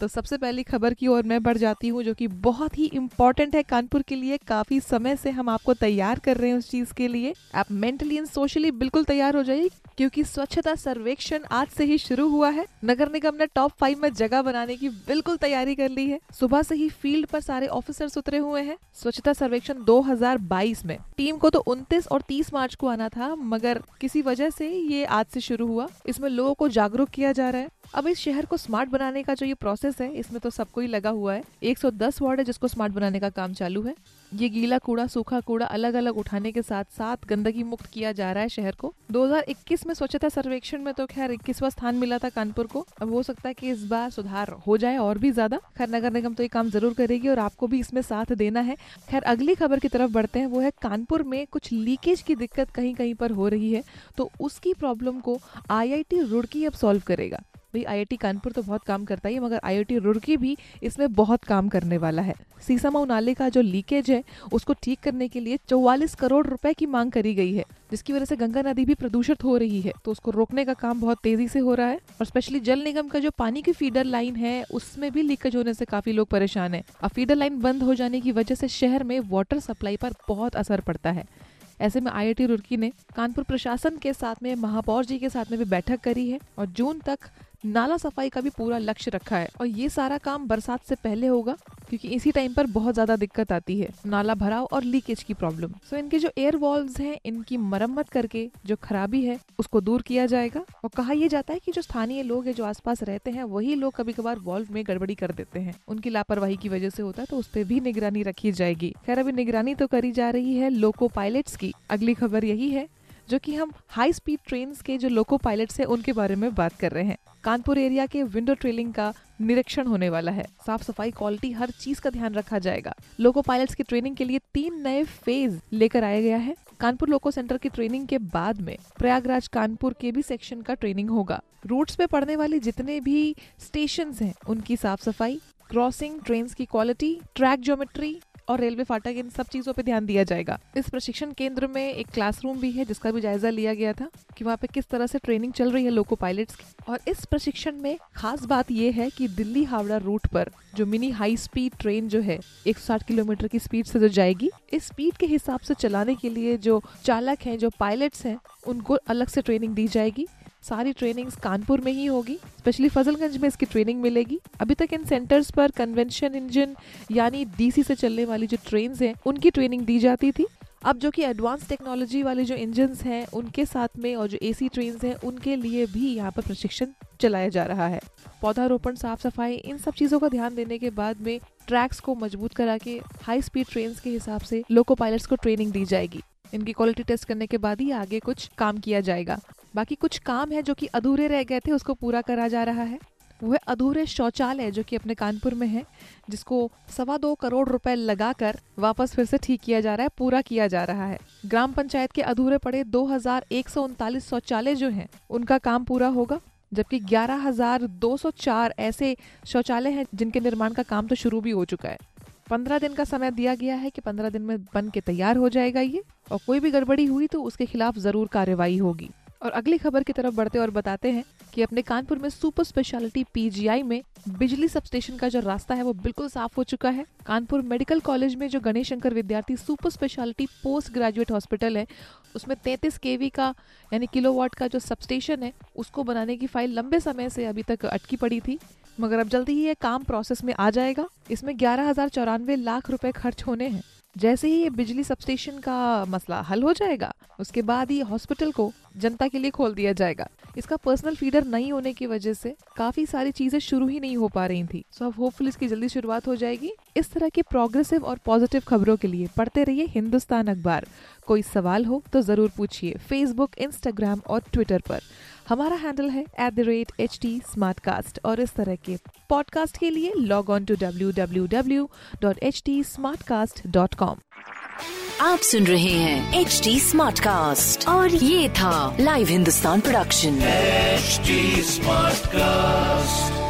तो सबसे पहली खबर की ओर मैं बढ़ जाती हूँ, जो कि बहुत ही इम्पॉर्टेंट है कानपुर के लिए। काफी समय से हम आपको तैयार कर रहे हैं उस चीज के लिए। आप मेंटली एंड सोशली बिल्कुल तैयार हो जाइए, क्योंकि स्वच्छता सर्वेक्षण आज से ही शुरू हुआ है। नगर निगम ने टॉप 5 में जगह बनाने की बिल्कुल तैयारी कर ली है। सुबह से ही फील्ड पर सारे ऑफिसर्स उतरे हुए हैं। स्वच्छता सर्वेक्षण 2022 में टीम को तो 29 और 30 मार्च को आना था, मगर किसी वजह से ये आज से शुरू हुआ। इसमें लोगों को जागरूक किया जा रहा है। अब इस शहर को स्मार्ट बनाने का जो ये प्रोसेस है, इसमें तो सबको ही लगा हुआ है। 110 वार्ड है जिसको स्मार्ट बनाने का काम चालू है। ये गीला कूड़ा, सूखा कूड़ा अलग अलग उठाने के साथ साथ गंदगी मुक्त किया जा रहा है शहर को। 2021 में स्वच्छता सर्वेक्षण में तो खैर 21वां स्थान मिला था कानपुर को। अब हो सकता है कि इस बार सुधार हो जाए और भी ज्यादा। खैर, नगर निगम तो ये काम जरूर करेगी और आपको भी इसमें साथ देना है। खैर, अगली खबर की तरफ बढ़ते हैं। वो है कानपुर में कुछ लीकेज की दिक्कत कहीं कहीं पर हो रही है, तो उसकी प्रॉब्लम को IIT रुड़की अब सॉल्व करेगा। भाई, IIT कानपुर तो बहुत काम करता है, मगर IIT रुड़की भी इसमें बहुत काम करने वाला है। सीसामाऊ नाले का जो लीकेज है उसको ठीक करने के लिए 44 करोड़ रुपए की मांग करी गई है, जिसकी वजह से गंगा नदी भी प्रदूषित हो रही है। तो उसको रोकने का काम बहुत तेजी से हो रहा है। और स्पेशली जल निगम का जो पानी की फीडर लाइन है, उसमें भी लीकेज होने से काफी लोग परेशान हैं। अब फीडर लाइन बंद हो जाने की वजह से शहर में वाटर सप्लाई पर बहुत असर पड़ता है। ऐसे में IIT रुड़की ने कानपुर प्रशासन के साथ में, महापौर जी के साथ में भी बैठक करी है और जून तक नाला सफाई का भी पूरा लक्ष्य रखा है। और ये सारा काम बरसात से पहले होगा, क्योंकि इसी टाइम पर बहुत ज्यादा दिक्कत आती है, नाला भराव और लीकेज की प्रॉब्लम। सो इनके जो एयर वॉल्व्स हैं, इनकी मरम्मत करके जो खराबी है उसको दूर किया जाएगा। और कहा यह जाता है कि जो स्थानीय लोग हैं, जो आसपास रहते हैं, वही लोग कभी कभार वॉल्व में गड़बड़ी कर देते हैं, उनकी लापरवाही की वजह से होता है, तो उस पर भी निगरानी रखी जाएगी। खैर, अभी निगरानी तो करी जा रही है लोको पायलट्स की। अगली खबर यही है, जो कि हम हाई स्पीड ट्रेन के जो लोको पायलट्स हैं उनके बारे में बात कर रहे हैं। कानपुर एरिया के विंडो ट्रेलिंग का निरीक्षण होने वाला है। साफ सफाई, क्वालिटी, हर चीज का ध्यान रखा जाएगा। लोको पायलट्स की ट्रेनिंग के लिए 3 नए फेज लेकर आया गया है। कानपुर लोको सेंटर की ट्रेनिंग के बाद में प्रयागराज कानपुर के भी सेक्शन का ट्रेनिंग होगा। रूट्स पे पड़ने वाले जितने भी स्टेशंस हैं उनकी साफ सफाई, क्रॉसिंग, ट्रेन की क्वालिटी, ट्रैक ज्योमेट्री और रेलवे फाटक, इन सब चीजों पे ध्यान दिया जाएगा। इस प्रशिक्षण केंद्र में एक क्लासरूम भी है, जिसका भी जायजा लिया गया था कि वहाँ पे किस तरह से ट्रेनिंग चल रही है लोको पायलट्स की। और इस प्रशिक्षण में खास बात यह है कि दिल्ली हावड़ा रूट पर जो मिनी हाई स्पीड ट्रेन जो है 160 किलोमीटर की स्पीड से जो जाएगी, इस स्पीड के हिसाब से चलाने के लिए जो चालक है, जो पायलट्स है, उनको अलग से ट्रेनिंग दी जाएगी। सारी ट्रेनिंग्स कानपुर में ही होगी, स्पेशली फजलगंज में इसकी ट्रेनिंग मिलेगी। अभी तक इन सेंटर्स पर कन्वेंशन इंजन यानी DC से चलने वाली जो ट्रेन्स हैं उनकी ट्रेनिंग दी जाती थी। अब जो कि एडवांस टेक्नोलॉजी वाले जो इंजन्स हैं उनके साथ में, और जो AC ट्रेन्स हैं उनके लिए भी यहाँ पर प्रशिक्षण चलाया जा रहा है। पौधारोपण, साफ सफाई, इन सब चीजों का ध्यान देने के बाद में ट्रैक्स को मजबूत करा के हाई स्पीड ट्रेन्स के हिसाब से लोको पायलट्स को ट्रेनिंग दी जाएगी। इनकी क्वालिटी टेस्ट करने के बाद ही आगे कुछ काम किया जाएगा। बाकी कुछ काम है जो कि अधूरे रह गए थे, उसको पूरा करा जा रहा है। वह अधूरे शौचालय जो कि अपने कानपुर में है, जिसको 2.25 करोड़ रुपए लगाकर वापस फिर से ठीक किया जा रहा है, पूरा किया जा रहा है। ग्राम पंचायत के अधूरे पड़े 2139 शौचालय जो हैं उनका काम पूरा होगा, जबकि 11,204 ऐसे शौचालय हैं जिनके निर्माण का काम तो शुरू भी हो चुका है। 15 दिन का समय दिया गया है कि 15 दिन में बन के तैयार हो जाएगा ये, और कोई भी गड़बड़ी हुई तो उसके खिलाफ जरूर कार्रवाई होगी। और अगली खबर की तरफ बढ़ते और बताते हैं कि अपने कानपुर में सुपर स्पेशलिटी PGI में बिजली सबस्टेशन का जो रास्ता है वो बिल्कुल साफ हो चुका है। कानपुर मेडिकल कॉलेज में जो Ganesh Shankar Vidyarthi super speciality post graduate hospital है, उसमें 33 kV का यानी किलोवाट का जो सबस्टेशन है उसको बनाने की फाइल लंबे समय से अभी तक अटकी पड़ी थी, मगर अब जल्दी ही ये काम प्रोसेस में आ जाएगा। इसमें 11,094 लाख रुपए खर्च होने हैं। जैसे ही ये बिजली सबस्टेशन का मसला हल हो जाएगा, उसके बाद ही हॉस्पिटल को जनता के लिए खोल दिया जाएगा। इसका पर्सनल फीडर नहीं होने की वजह से काफी सारी चीजें शुरू ही नहीं हो पा रही थी। सो अब होपफुली इसकी जल्दी शुरुआत हो जाएगी। इस तरह के प्रोग्रेसिव और पॉजिटिव खबरों के लिए पढ़ते रहिए हिंदुस्तान अखबार। कोई सवाल हो तो जरूर पूछिए, Facebook, Instagram और Twitter पर। हमारा हैंडल है @HT Smartcast और इस तरह के पॉडकास्ट के लिए लॉग ऑन टू www.htsmartcast.com। आप सुन रहे हैं HT Smartcast और ये था live Hindustan production HT Smartcast।